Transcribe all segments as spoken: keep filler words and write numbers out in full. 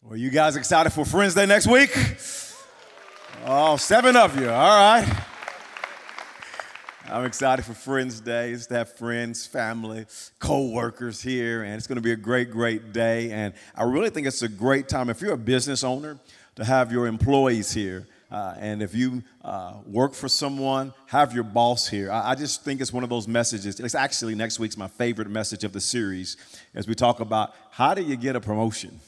Well, you guys excited for Friends Day next week? Oh, seven of you. All right. I'm excited for Friends Day. It's to have friends, family, co-workers here, and it's going to be a great, great day. And I really think it's a great time, if you're a business owner, to have your employees here. Uh, and if you uh, work for someone, have your boss here. I, I just think it's one of those messages. It's actually next week's my favorite message of the series as we talk about how do you get a promotion?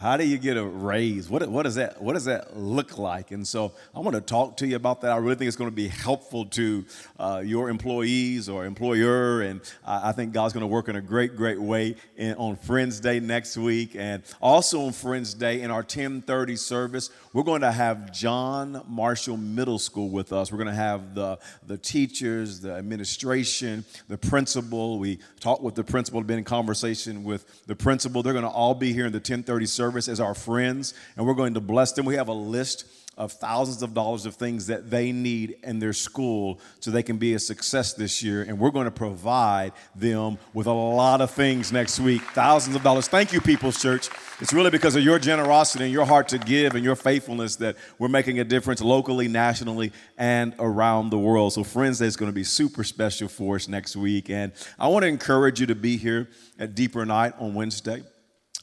How do you get a raise? What, what, does that, what does that look like? And so I want to talk to you about that. I really think it's going to be helpful to uh, your employees or employer, and I, I think God's going to work in a great, great way in, on Friends Day next week. And also on Friends Day in our ten thirty service, we're going to have John Marshall Middle School with us. We're going to have the, the teachers, the administration, the principal. We talked with the principal, been in conversation with the principal. They're going to all be here in the ten thirty service as our friends, and we're going to bless them. We have a list of thousands of dollars of things that they need in their school so they can be a success this year, and we're going to provide them with a lot of things next week, thousands of dollars. Thank you, People's Church. It's really because of your generosity and your heart to give and your faithfulness that we're making a difference locally, nationally, and around the world. So Friends Day is going to be super special for us next week, and I want to encourage you to be here at Deeper Night on Wednesday.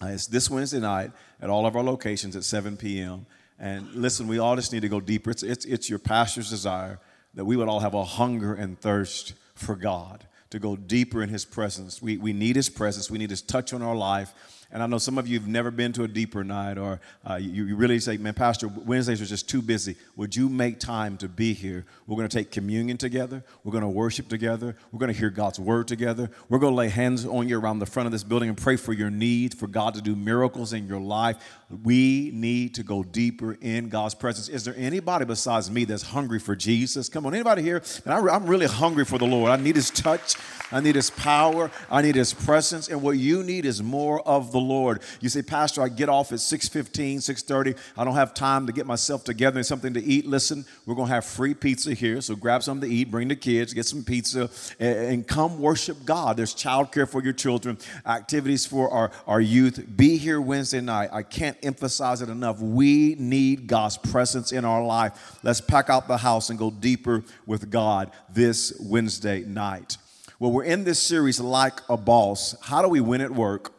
Uh, it's this Wednesday night at all of our locations at seven p.m. And listen, we all just need to go deeper. It's, it's, it's your pastor's desire that we would all have a hunger and thirst for God, to go deeper in his presence. We, we need his presence. We need his touch on our life. And I know some of you have never been to a Deeper Night, or uh, you, you really say, man, Pastor, Wednesdays are just too busy. Would you make time to be here? We're going to take communion together. We're going to worship together. We're going to hear God's word together. We're going to lay hands on you around the front of this building and pray for your need, for God to do miracles in your life. We need to go deeper in God's presence. Is there anybody besides me that's hungry for Jesus? Come on, anybody here? And I, I'm really hungry for the Lord. I need his touch. I need his power. I need his presence. And what you need is more of the the Lord. You say, Pastor, I get off at six fifteen, six thirty. I don't have time to get myself together and something to eat. Listen, we're going to have free pizza here, so grab something to eat, bring the kids, get some pizza, and come worship God. There's childcare for your children, activities for our, our youth. Be here Wednesday night. I can't emphasize it enough. We need God's presence in our life. Let's pack out the house and go deeper with God this Wednesday night. Well, we're in this series, Like a Boss. How do we win at work?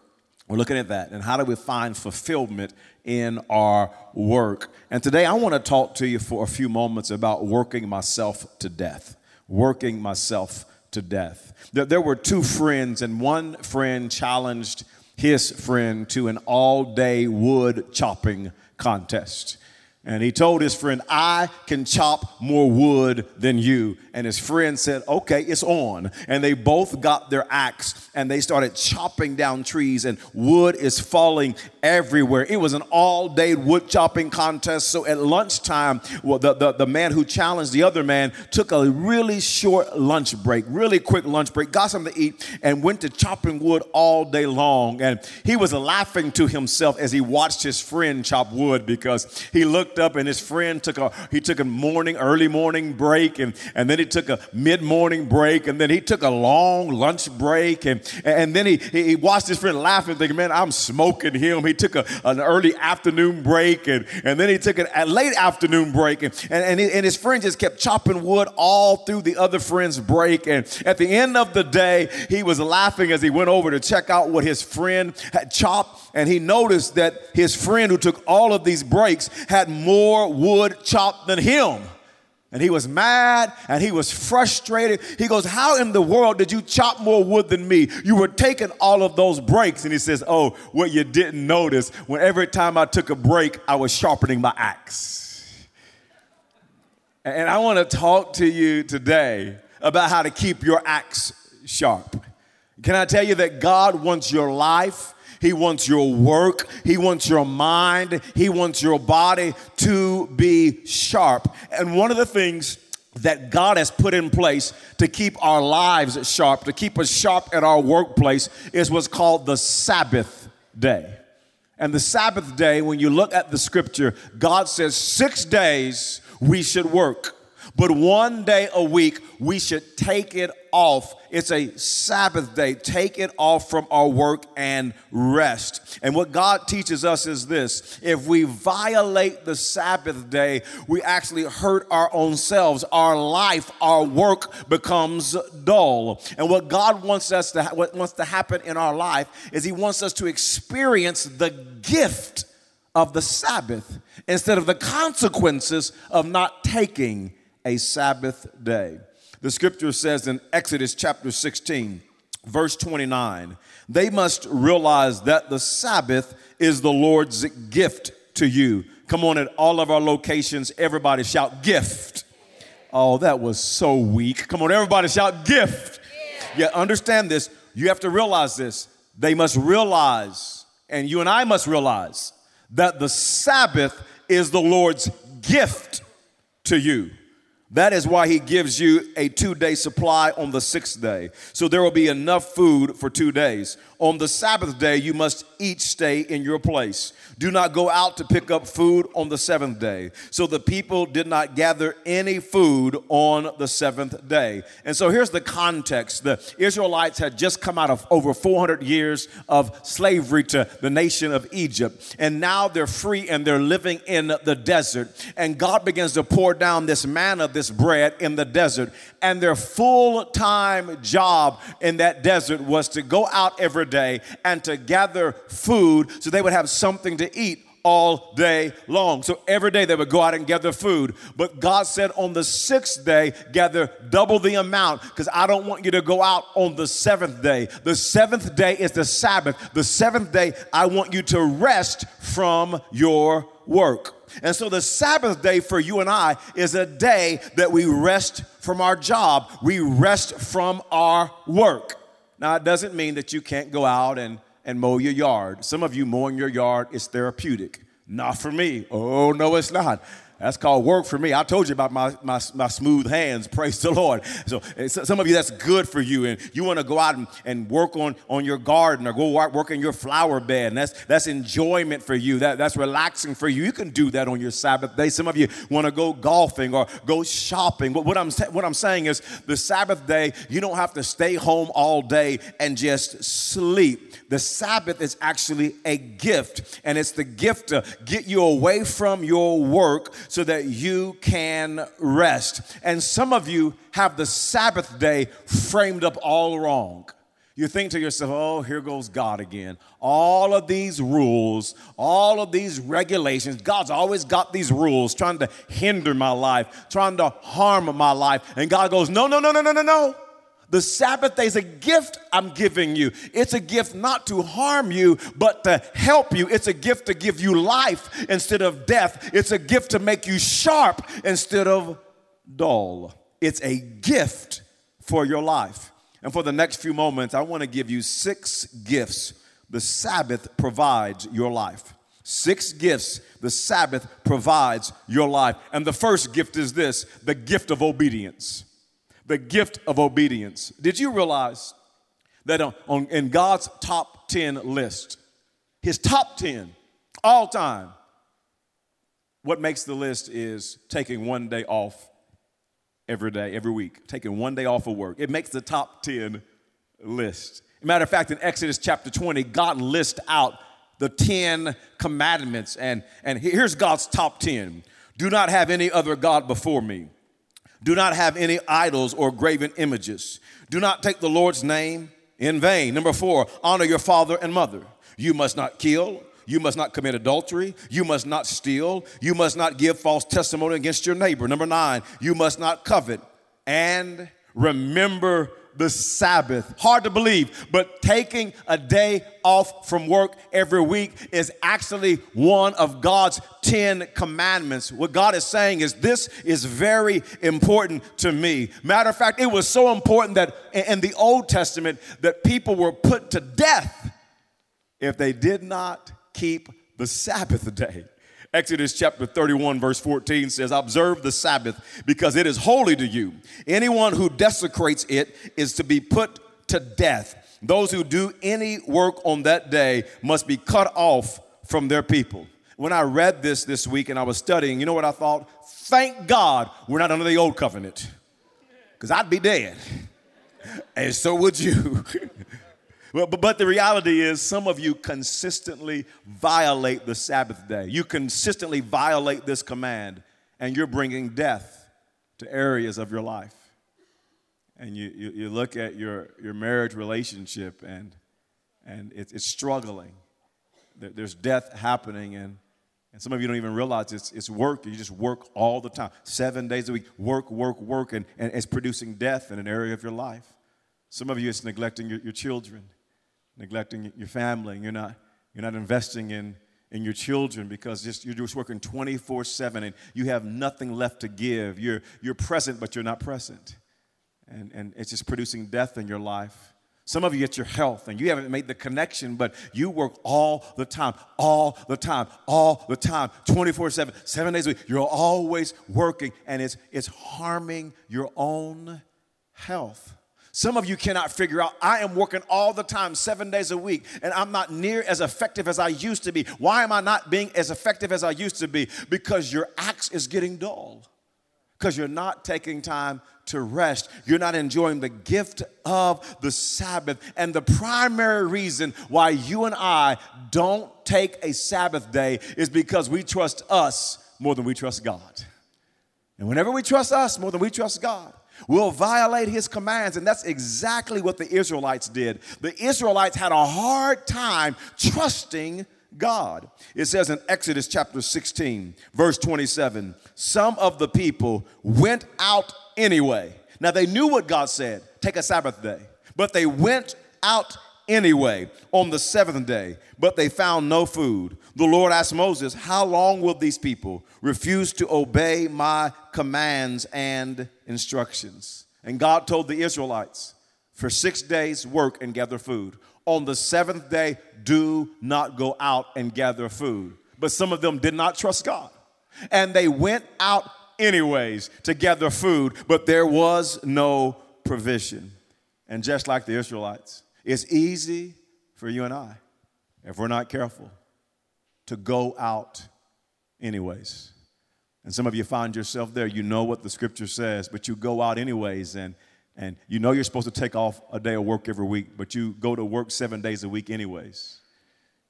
We're looking at that, and how do we find fulfillment in our work? And today I want to talk to you for a few moments about working myself to death, working myself to death. There, there were two friends, and one friend challenged his friend to an all-day wood chopping contest. And he told his friend, I can chop more wood than you. And his friend said, okay, it's on. And they both got their axe and they started chopping down trees, and wood is falling everywhere. It was an all-day wood chopping contest. So at lunchtime, well, the, the, the man who challenged the other man took a really short lunch break, really quick lunch break, got something to eat, and went to chopping wood all day long. And he was laughing to himself as he watched his friend chop wood, because he looked up and his friend took a he took a morning early morning break, and and then he took a mid-morning break, and then he took a long lunch break, and and then he he watched his friend laughing, thinking, man, I'm smoking him. He took a, an early afternoon break, and and then he took an, a late afternoon break, and and, and, he, and his friend just kept chopping wood all through the other friend's break. And at the end of the day, he was laughing as he went over to check out what his friend had chopped, and he noticed that his friend, who took all of these breaks, had more more wood chopped than him. And he was mad and he was frustrated. He goes, how in the world did you chop more wood than me? You were taking all of those breaks. And he says, oh, what you didn't notice, when every time I took a break, I was sharpening my axe. And I want to talk to you today about how to keep your axe sharp. Can I tell you that God wants your life? He wants your work. He wants your mind. He wants your body to be sharp. And one of the things that God has put in place to keep our lives sharp, to keep us sharp at our workplace, is what's called the Sabbath day. And the Sabbath day, when you look at the scripture, God says six days we should work. But one day a week, we should take it off. It's a Sabbath day. Take it off from our work and rest. And what God teaches us is this. If we violate the Sabbath day, we actually hurt our own selves. Our life, our work becomes dull. And what God wants us to, what wants to happen in our life is he wants us to experience the gift of the Sabbath instead of the consequences of not taking a Sabbath day. The scripture says in Exodus chapter sixteen, verse twenty-nine, they must realize that the Sabbath is the Lord's gift to you. Come on, at all of our locations, everybody shout gift. Oh, that was so weak. Come on, everybody shout gift. Yeah, understand this. You have to realize this. They must realize, and you and I must realize, that the Sabbath is the Lord's gift to you. That is why he gives you a two-day supply on the sixth day. So there will be enough food for two days. On the Sabbath day, you must each stay in your place. Do not go out to pick up food on the seventh day. So the people did not gather any food on the seventh day. And so here's the context. The Israelites had just come out of over four hundred years of slavery to the nation of Egypt. And now they're free and they're living in the desert. And God begins to pour down this manna, this bread in the desert. And their full-time job in that desert was to go out every day and to gather food so they would have something to eat all day long. So every day they would go out and gather food. But God said on the sixth day, gather double the amount, because I don't want you to go out on the seventh day. The seventh day is the Sabbath. The seventh day, I want you to rest from your work. And so the Sabbath day for you and I is a day that we rest from our job. We rest from our work. Now, it doesn't mean that you can't go out and, and mow your yard. Some of you mowing your yard is therapeutic. Not for me. Oh, no, it's not. That's called work for me. I told you about my, my, my smooth hands. Praise the Lord. So some of you, that's good for you. And you want to go out and, and work on, on your garden or go work in your flower bed. And that's, that's enjoyment for you. That, that's relaxing for you. You can do that on your Sabbath day. Some of you want to go golfing or go shopping. But what I'm, what I'm saying is the Sabbath day, you don't have to stay home all day and just sleep. The Sabbath is actually a gift. And it's the gift to get you away from your work so that you can rest. And some of you have the Sabbath day framed up all wrong. You think to yourself, oh, here goes God again. All of these rules, all of these regulations, God's always got these rules trying to hinder my life, trying to harm my life. And God goes, no, no, no, no, no, no, no. The Sabbath day is a gift I'm giving you. It's a gift not to harm you, but to help you. It's a gift to give you life instead of death. It's a gift to make you sharp instead of dull. It's a gift for your life. And for the next few moments, I want to give you six gifts the Sabbath provides your life. Six gifts the Sabbath provides your life. And the first gift is this, the gift of obedience. The gift of obedience. Did you realize that on, on, in God's top ten list, his top ten all time, what makes the list is taking one day off every day, every week, taking one day off of work. It makes the top ten list. Matter of fact, in Exodus chapter twenty, God lists out the ten commandments. And, and here's God's top ten. Do not have any other God before me. Do not have any idols or graven images. Do not take the Lord's name in vain. Number four, honor your father and mother. You must not kill. You must not commit adultery. You must not steal. You must not give false testimony against your neighbor. Number nine, you must not covet. And remember the Sabbath. Hard to believe, but taking a day off from work every week is actually one of God's ten commandments. What God is saying is this is very important to me. Matter of fact, it was so important that in the Old Testament that people were put to death if they did not keep the Sabbath day. Exodus chapter thirty-one, verse fourteen says, observe the Sabbath because it is holy to you. Anyone who desecrates it is to be put to death. Those who do any work on that day must be cut off from their people. When I read this this week and I was studying, you know what I thought? Thank God we're not under the old covenant, because I'd be dead, and so would you. Well, but, but the reality is some of you consistently violate the Sabbath day. You consistently violate this command, and you're bringing death to areas of your life. And you, you, you look at your, your marriage relationship, and, and it, it's struggling. There, there's death happening, and, and some of you don't even realize it's, it's work. You just work all the time, seven days a week, work, work, work, and, and it's producing death in an area of your life. Some of you, it's neglecting your, your children, neglecting your family. You're not, you're not investing in, in your children, because just, you're just working twenty-four seven, and you have nothing left to give. You're, you're present, but you're not present. And, and it's just producing death in your life. Some of you, it's your health, and you haven't made the connection, but you work all the time, all the time, all the time, twenty-four seven, seven days a week. You're always working, and it's, it's harming your own health. Some of you cannot figure out, I am working all the time, seven days a week, and I'm not near as effective as I used to be. Why am I not being as effective as I used to be? Because your axe is getting dull. Because you're not taking time to rest. You're not enjoying the gift of the Sabbath. And the primary reason why you and I don't take a Sabbath day is because we trust us more than we trust God. And whenever we trust us more than we trust God, we'll violate his commands. And that's exactly what the Israelites did. The Israelites had a hard time trusting God. God. It says in Exodus chapter sixteen, verse twenty-seven, some of the people went out anyway. Now they knew what God said, take a Sabbath day, but they went out anyway on the seventh day, but they found no food. The Lord asked Moses, how long will these people refuse to obey my commands and instructions? And God told the Israelites, for six days work and gather food. On the seventh day, do not go out and gather food. But some of them did not trust God. And they went out anyways to gather food, but there was no provision. And just like the Israelites, it's easy for you and I, if we're not careful, to go out anyways. And some of you find yourself there. You know what the scripture says, but you go out anyways, and And you know you're supposed to take off a day of work every week, but you go to work seven days a week anyways.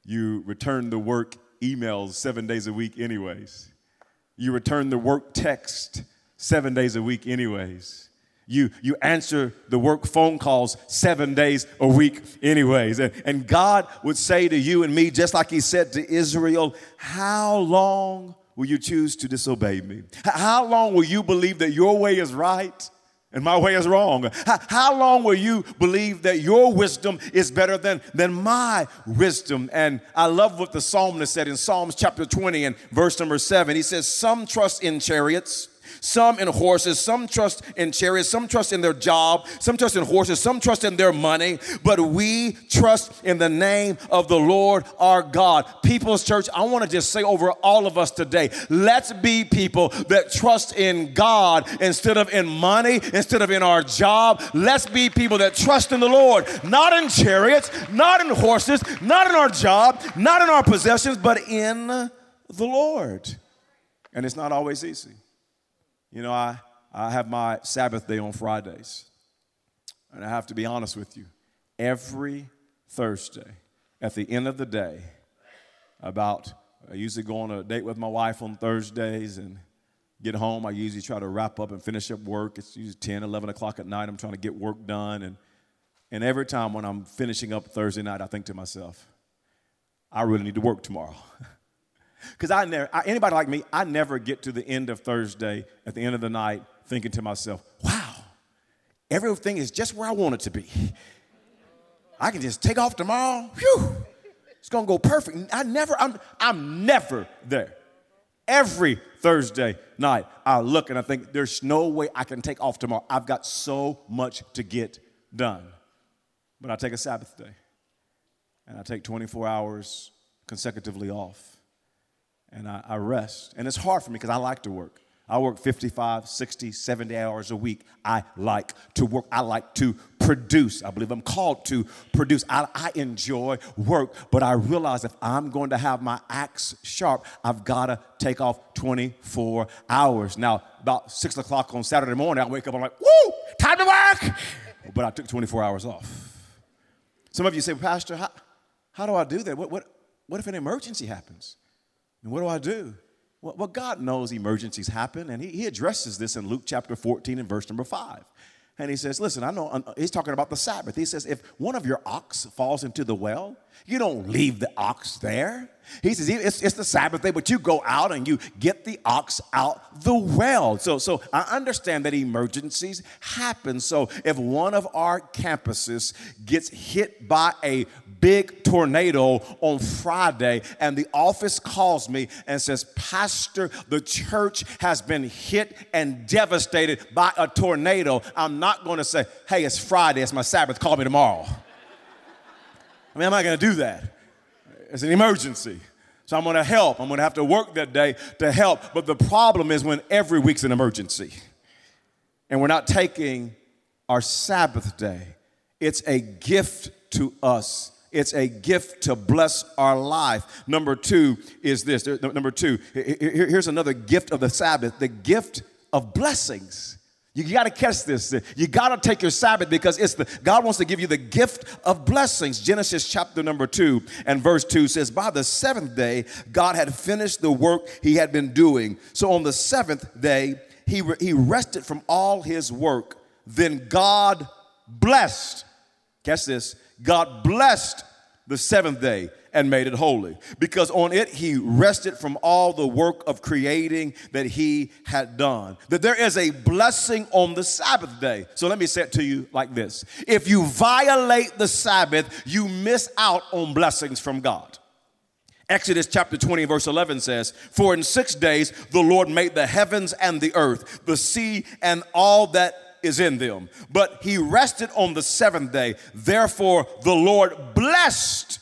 You return the work emails seven days a week anyways. You return the work text seven days a week anyways. You, you answer the work phone calls seven days a week anyways. And, and God would say to you and me, just like he said to Israel, how long will you choose to disobey me? How long will you believe that your way is right and my way is wrong? How, how long will you believe that your wisdom is better than, than my wisdom? And I love what the psalmist said in Psalms chapter twenty and verse number seven. He says, some trust in chariots, some in horses, some trust in chariots, some trust in their job, some trust in horses, some trust in their money, but we trust in the name of the Lord our God. People's Church, I want to just say over all of us today, let's be people that trust in God instead of in money, instead of in our job. Let's be people that trust in the Lord, not in chariots, not in horses, not in our job, not in our possessions, but in the Lord. And it's not always easy. You know, I, I have my Sabbath day on Fridays, and I have to be honest with you. Every Thursday, at the end of the day, about, I usually go on a date with my wife on Thursdays and get home. I usually try to wrap up and finish up work. It's usually ten, eleven o'clock at night. I'm trying to get work done. And, and every time when I'm finishing up Thursday night, I think to myself, I really need to work tomorrow. Because I never, I, anybody like me, I never get to the end of Thursday, at the end of the night, thinking to myself, wow, everything is just where I want it to be. I can just take off tomorrow. Whew, it's going to go perfect. I never, I'm, I'm never there. Every Thursday night, I look and I think, there's no way I can take off tomorrow. I've got so much to get done. But I take a Sabbath day, and I take twenty-four hours consecutively off. And I, I rest. And it's hard for me because I like to work. I work fifty-five, sixty, seventy hours a week. I like to work. I like to produce. I believe I'm called to produce. I, I enjoy work, but I realize if I'm going to have my axe sharp, I've got to take off twenty-four hours. Now, about six o'clock on Saturday morning, I wake up, I'm like, woo, time to work. But I took twenty-four hours off. Some of you say, Pastor, how, how do I do that? What, what, what if an emergency happens? And what do I do? Well, God knows emergencies happen, and he, he addresses this in Luke chapter fourteen and verse number five. And he says, listen, I know he's talking about the Sabbath. He says, if one of your ox falls into the well, you don't leave the ox there. He says, it's, it's the Sabbath day, but you go out and you get the ox out the well. So, so I understand that emergencies happen. So if one of our campuses gets hit by a big tornado on Friday and the office calls me and says, Pastor, the church has been hit and devastated by a tornado, I'm not going to say, hey, it's Friday, it's my Sabbath, call me tomorrow. I mean, I'm not going to do that. It's an emergency. So I'm going to help. I'm going to have to work that day to help. But the problem is when every week's an emergency and we're not taking our Sabbath day, it's a gift to us. It's a gift to bless our life. Number two is this. Number two, here's another gift of the Sabbath, the gift of blessings. You got to catch this. You got to take your Sabbath because it's the God wants to give you the gift of blessings. Genesis chapter number two and verse two says, by the seventh day, God had finished the work he had been doing. So on the seventh day, he, re- he rested from all his work. Then God blessed, catch this, God blessed the seventh day and made it holy because on it he rested from all the work of creating that he had done. That there is a blessing on the Sabbath day. So let me say it to you like this. If you violate the Sabbath, you miss out on blessings from God. Exodus chapter twenty verse eleven says, for in six days the Lord made the heavens and the earth, the sea and all that is in them. But he rested on the seventh day. Therefore, the Lord blessed.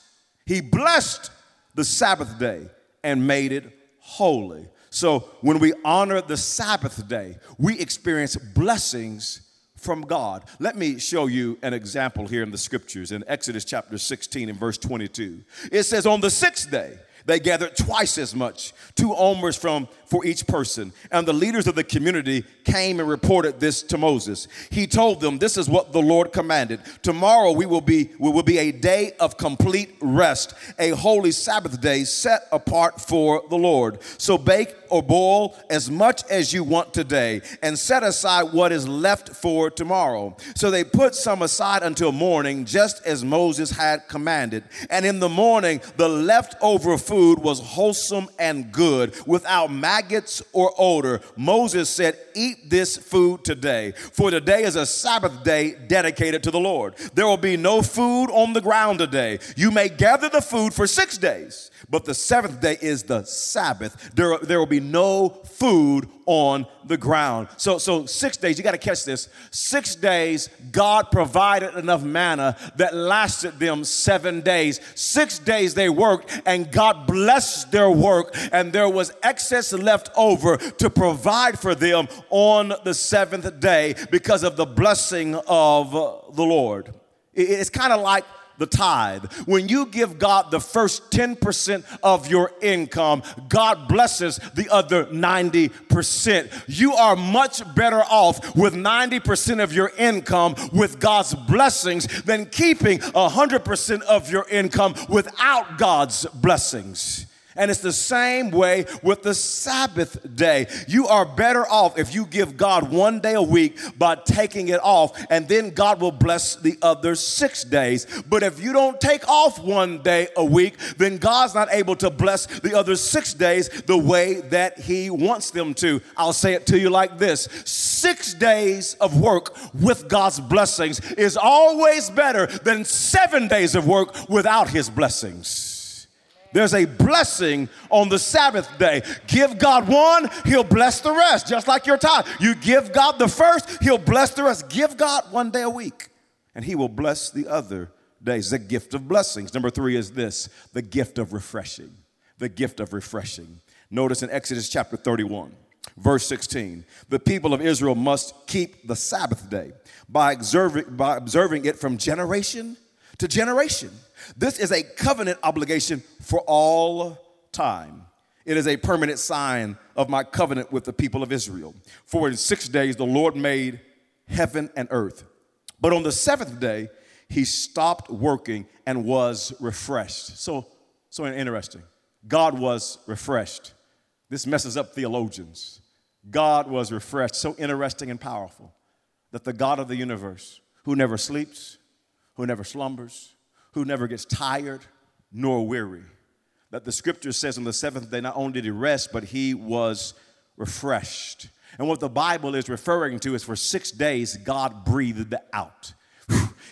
He blessed the Sabbath day and made it holy. So when we honor the Sabbath day, we experience blessings from God. Let me show you an example here in the scriptures in Exodus chapter sixteen and verse twenty-two. It says, on the sixth day, they gathered twice as much, two omers from for each person. And the leaders of the community came and reported this to Moses. He told them, this is what the Lord commanded. Tomorrow we will be we will be a day of complete rest, a holy Sabbath day set apart for the Lord. So bake or boil as much as you want today and set aside what is left for tomorrow. So they put some aside until morning, just as Moses had commanded. And in the morning, the leftover food Food was wholesome and good, without maggots or odor. Moses said, eat this food today, for today is a Sabbath day dedicated to the Lord. There will be no food on the ground today. You may gather the food for six days, but the seventh day is the Sabbath. There, there will be no food on the ground. So, so six days, you got to catch this. Six days, God provided enough manna that lasted them seven days. Six days they worked, and God blessed their work, and there was excess left over to provide for them on the seventh day because of the blessing of the Lord. It, it's kind of like the tithe. When you give God the first ten percent of your income, God blesses the other ninety percent. You are much better off with ninety percent of your income with God's blessings than keeping one hundred percent of your income without God's blessings. And it's the same way with the Sabbath day. You are better off if you give God one day a week by taking it off, and then God will bless the other six days. But if you don't take off one day a week, then God's not able to bless the other six days the way that he wants them to. I'll say it to you like this. Six days of work with God's blessings is always better than seven days of work without his blessings. There's a blessing on the Sabbath day. Give God one, he'll bless the rest, just like your tithe. You give God the first, he'll bless the rest. Give God one day a week, and he will bless the other days. The gift of blessings. Number three is this, the gift of refreshing. The gift of refreshing. Notice in Exodus chapter thirty-one, Verse sixteen, the people of Israel must keep the Sabbath day by observing, by observing it from generation to generation. This is a covenant obligation for all time. It is a permanent sign of my covenant with the people of Israel. For in six days the Lord made heaven and earth. But on the seventh day, he stopped working and was refreshed. So, so interesting. God was refreshed. This messes up theologians. God was refreshed. So interesting and powerful that the God of the universe, who never sleeps, who never slumbers, who never gets tired nor weary, that the scripture says on the seventh day, not only did he rest, but he was refreshed. And what the Bible is referring to is for six days, God breathed out.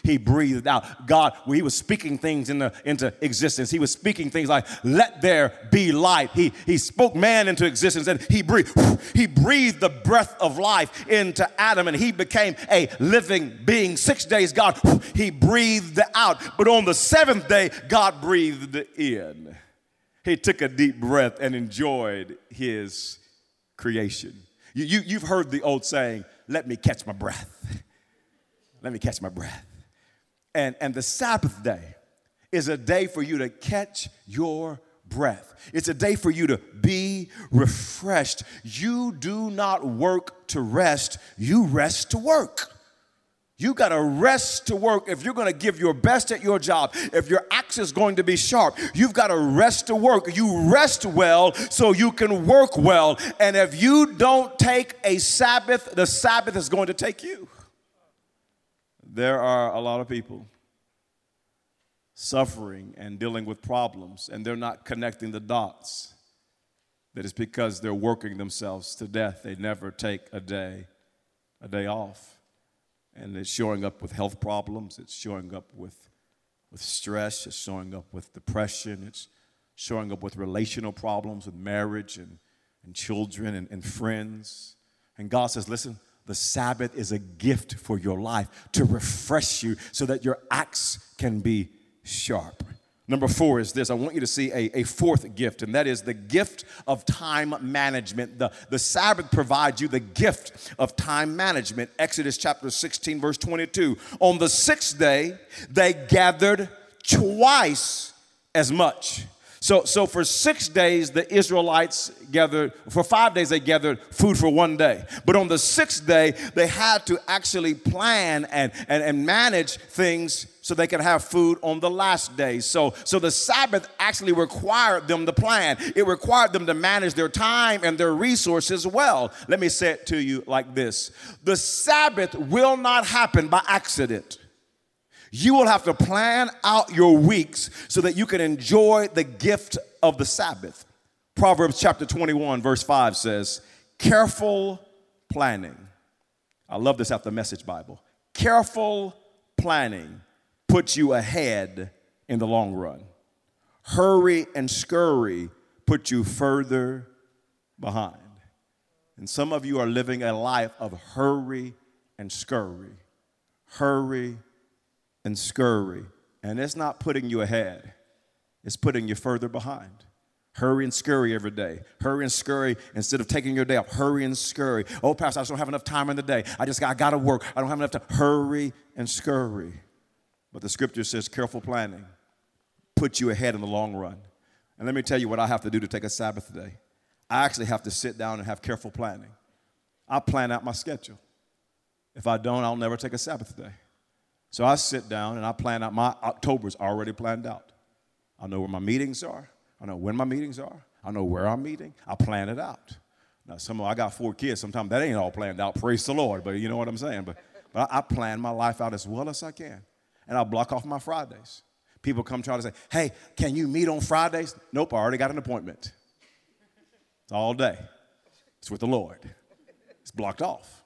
He breathed out. God, well, he was speaking things in the, into existence. He was speaking things like, let there be light. He, he spoke man into existence and he breathed. He breathed the breath of life into Adam and he became a living being. Six days, God, he breathed out. But on the seventh day, God breathed in. He took a deep breath and enjoyed his creation. You, you, you've heard the old saying, let me catch my breath. Let me catch my breath. And, and the Sabbath day is a day for you to catch your breath. It's a day for you to be refreshed. You do not work to rest. You rest to work. You got to rest to work. If you're going to give your best at your job, if your axe is going to be sharp, you've got to rest to work. You rest well so you can work well. And if you don't take a Sabbath, the Sabbath is going to take you. There are a lot of people suffering and dealing with problems, and they're not connecting the dots. That is because they're working themselves to death. They never take a day, a day off. And it's showing up with health problems. It's showing up with, with stress. It's showing up with depression. It's showing up with relational problems, with marriage and, and children and, and friends. And God says, listen, the Sabbath is a gift for your life to refresh you so that your axe can be sharp. Number four is this. I want you to see a, a fourth gift, and that is the gift of time management. The, the Sabbath provides you the gift of time management. Exodus chapter sixteen, verse twenty-two. On the sixth day, they gathered twice as much. So, so for six days, the Israelites gathered. For five days, they gathered food for one day. But on the sixth day, they had to actually plan and, and, and manage things so they could have food on the last day. So, so the Sabbath actually required them to plan. It required them to manage their time and their resources well. Let me say it to you like this. The Sabbath will not happen by accident. You will have to plan out your weeks so that you can enjoy the gift of the Sabbath. Proverbs chapter twenty-one, verse five says, careful planning. I love this out the Message Bible. Careful planning puts you ahead in the long run. Hurry and scurry put you further behind. And some of you are living a life of hurry and scurry. Hurry and scurry, and it's not putting you ahead. It's putting you further behind. Hurry and scurry every day. Hurry and scurry instead of taking your day off. Hurry and scurry. Oh, pastor, I just don't have enough time in the day. I just got, I got to work. I don't have enough time. Hurry and scurry. But the scripture says careful planning puts you ahead in the long run. And let me tell you what I have to do to take a Sabbath day. I actually have to sit down and have careful planning. I plan out my schedule. If I don't, I'll never take a Sabbath day. So I sit down and I plan out. My October's already planned out. I know where my meetings are. I know when my meetings are. I know where I'm meeting. I plan it out. Now, some of I got four kids. Sometimes that ain't all planned out. Praise the Lord. But you know what I'm saying. But, but I, I plan my life out as well as I can. And I block off my Fridays. People come try to say, hey, can you meet on Fridays? Nope, I already got an appointment. It's all day. It's with the Lord. It's blocked off.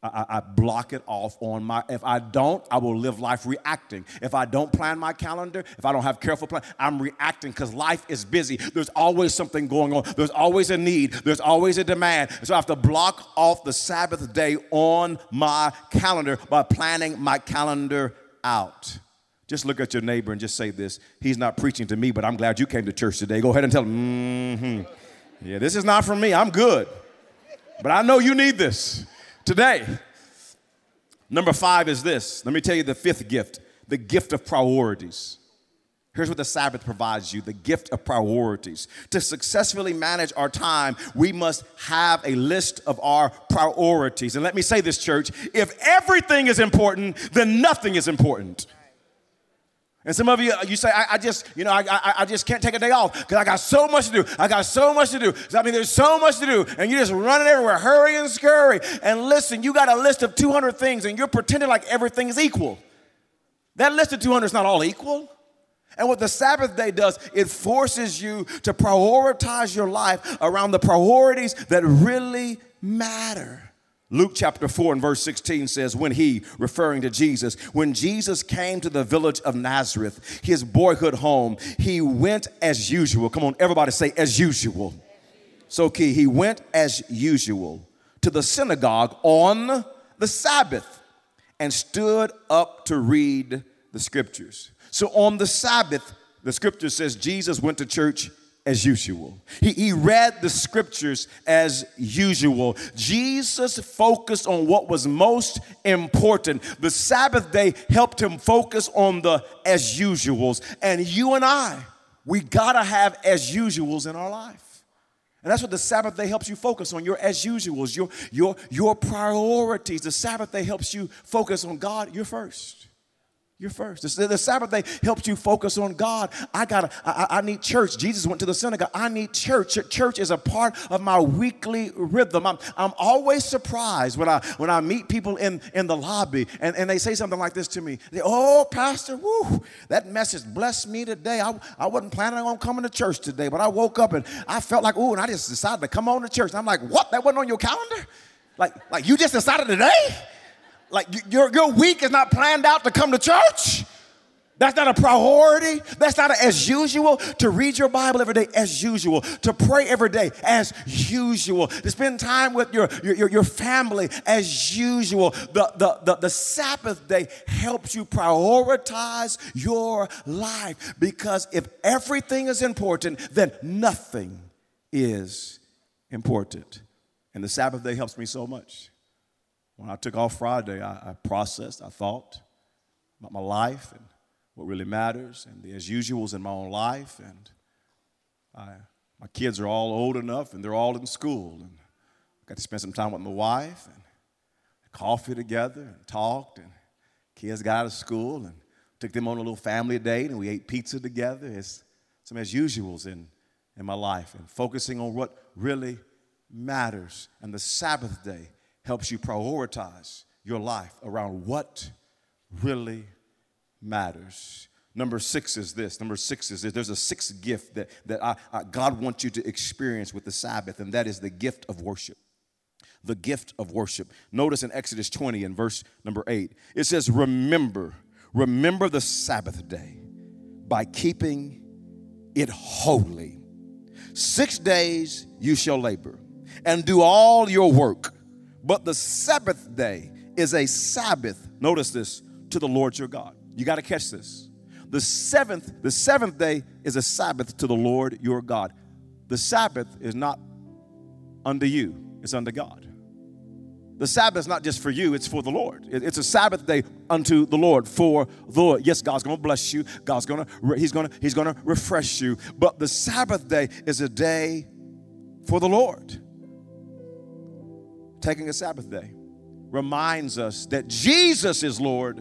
I, I block it off on my, if I don't, I will live life reacting. If I don't plan my calendar, if I don't have careful plan, I'm reacting because life is busy. There's always something going on. There's always a need. There's always a demand. So I have to block off the Sabbath day on my calendar by planning my calendar out. Just look at your neighbor and just say this. He's not preaching to me, but I'm glad you came to church today. Go ahead and tell him, mm-hmm. Yeah, this is not for me. I'm good. But I know you need this today. Number five is this. Let me tell you the fifth gift, the gift of priorities. Here's what the Sabbath provides you, the gift of priorities. To successfully manage our time, we must have a list of our priorities. And let me say this, church, if everything is important, then nothing is important. And some of you, you say, I, I just, you know, I, I, I just can't take a day off because I got so much to do. I got so much to do. I mean, there's so much to do. And you're just running everywhere, hurry and scurry. And listen, you got a list of two hundred things and you're pretending like everything is equal. That list of two hundred is not all equal. And what the Sabbath day does, it forces you to prioritize your life around the priorities that really matter. Luke chapter four and verse sixteen says, when he, referring to Jesus, when Jesus came to the village of Nazareth, his boyhood home, he went as usual. Come on, everybody say as usual. So key, he went as usual to the synagogue on the Sabbath and stood up to read the scriptures. So on the Sabbath, the scripture says Jesus went to church as usual. He, he read the scriptures as usual. Jesus focused on what was most important. The Sabbath day helped him focus on the as usuals. And you and I, we gotta have as usuals in our life. And that's what the Sabbath day helps you focus on, your as usuals, your, your, your priorities. The Sabbath day helps you focus on God, you're first. You're first. The, the Sabbath day helps you focus on God. I gotta, I, I need church. Jesus went to the synagogue. I need church. Church is a part of my weekly rhythm. I'm, I'm always surprised when I when I meet people in, in the lobby and, and they say something like this to me. They, oh, Pastor, woo, that message blessed me today. I, I wasn't planning on coming to church today, but I woke up and I felt like, ooh, and I just decided to come on to church. And I'm like, what? That wasn't on your calendar? Like, like you just decided today? Like your, your week is not planned out to come to church. That's not a priority. That's not a, as usual. To read your Bible every day as usual. To pray every day as usual. To spend time with your, your, your family as usual. The, the, the, the Sabbath day helps you prioritize your life. Because if everything is important, then nothing is important. And the Sabbath day helps me so much. When I took off Friday, I, I processed, I thought about my life and what really matters and the as usuals in my own life. And I, my kids are all old enough and they're all in school. And I got to spend some time with my wife and coffee together and talked. And kids got out of school and took them on a little family date and we ate pizza together. It's some as usuals in, in my life and focusing on what really matters. And the Sabbath day helps you prioritize your life around what really matters. Number six is this. Number six is this. There's a sixth gift that, that I, I, God wants you to experience with the Sabbath, and that is the gift of worship. The gift of worship. Notice in Exodus twenty and verse number eight, it says, remember, remember the Sabbath day by keeping it holy. Six days you shall labor and do all your work. But the Sabbath day is a Sabbath, notice this, to the Lord your God. You got to catch this. The seventh, the seventh day is a Sabbath to the Lord your God. The Sabbath is not unto you, it's unto God. The Sabbath is not just for you, it's for the Lord. It's a Sabbath day unto the Lord, for the Lord. Yes, God's going to bless you. God's going to, he's going to, he's going to refresh you. But the Sabbath day is a day for the Lord. Taking a Sabbath day reminds us that Jesus is Lord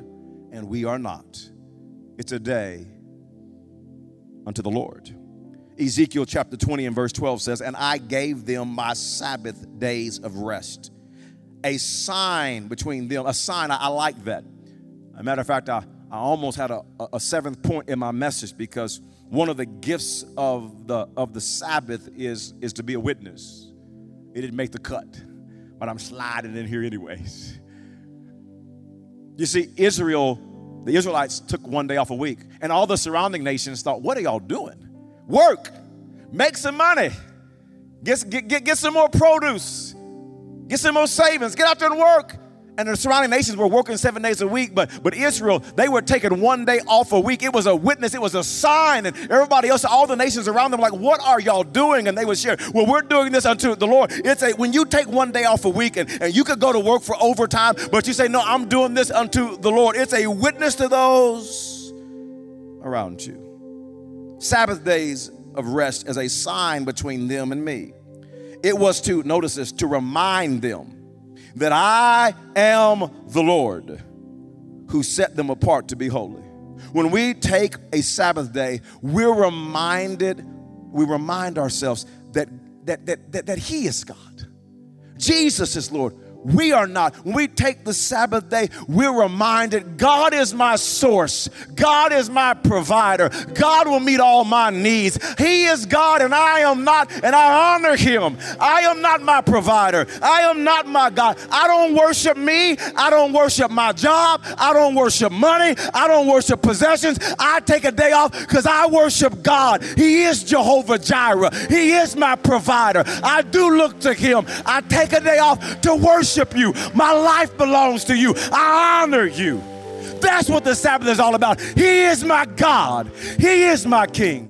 and we are not. It's a day unto the Lord. Ezekiel chapter twenty and verse twelve says, and I gave them my Sabbath days of rest. A sign between them, a sign, I, I like that. As a matter of fact, I, I almost had a, a seventh point in my message because one of the gifts of the, of the Sabbath is, is to be a witness. It didn't make the cut. But I'm sliding in here anyways. You see, Israel, the Israelites took one day off a week. And all the surrounding nations thought, what are y'all doing? Work. Make some money. Get, get, get, get some more produce. Get some more savings. Get out there and work. And the surrounding nations were working seven days a week, but, but Israel, they were taking one day off a week. It was a witness. It was a sign. And everybody else, all the nations around them were like, what are y'all doing? And they would share, well, we're doing this unto the Lord. It's a, when you take one day off a week and, and you could go to work for overtime, but you say, no, I'm doing this unto the Lord. It's a witness to those around you. Sabbath days of rest is a sign between them and me. It was to, notice this, to remind them that I am the Lord who set them apart to be holy. When we take a Sabbath day, we're reminded, we remind ourselves that, that, that, that, that He is God. Jesus is Lord. We are not. When we take the Sabbath day, we're reminded God is my source. God is my provider. God will meet all my needs. He is God and I am not, and I honor Him. I am not my provider. I am not my God. I don't worship me. I don't worship my job. I don't worship money. I don't worship possessions. I take a day off because I worship God. He is Jehovah Jireh. He is my provider. I do look to Him. I take a day off to worship You. My life belongs to You. I honor You. That's what the Sabbath is all about. He is my God. He is my King.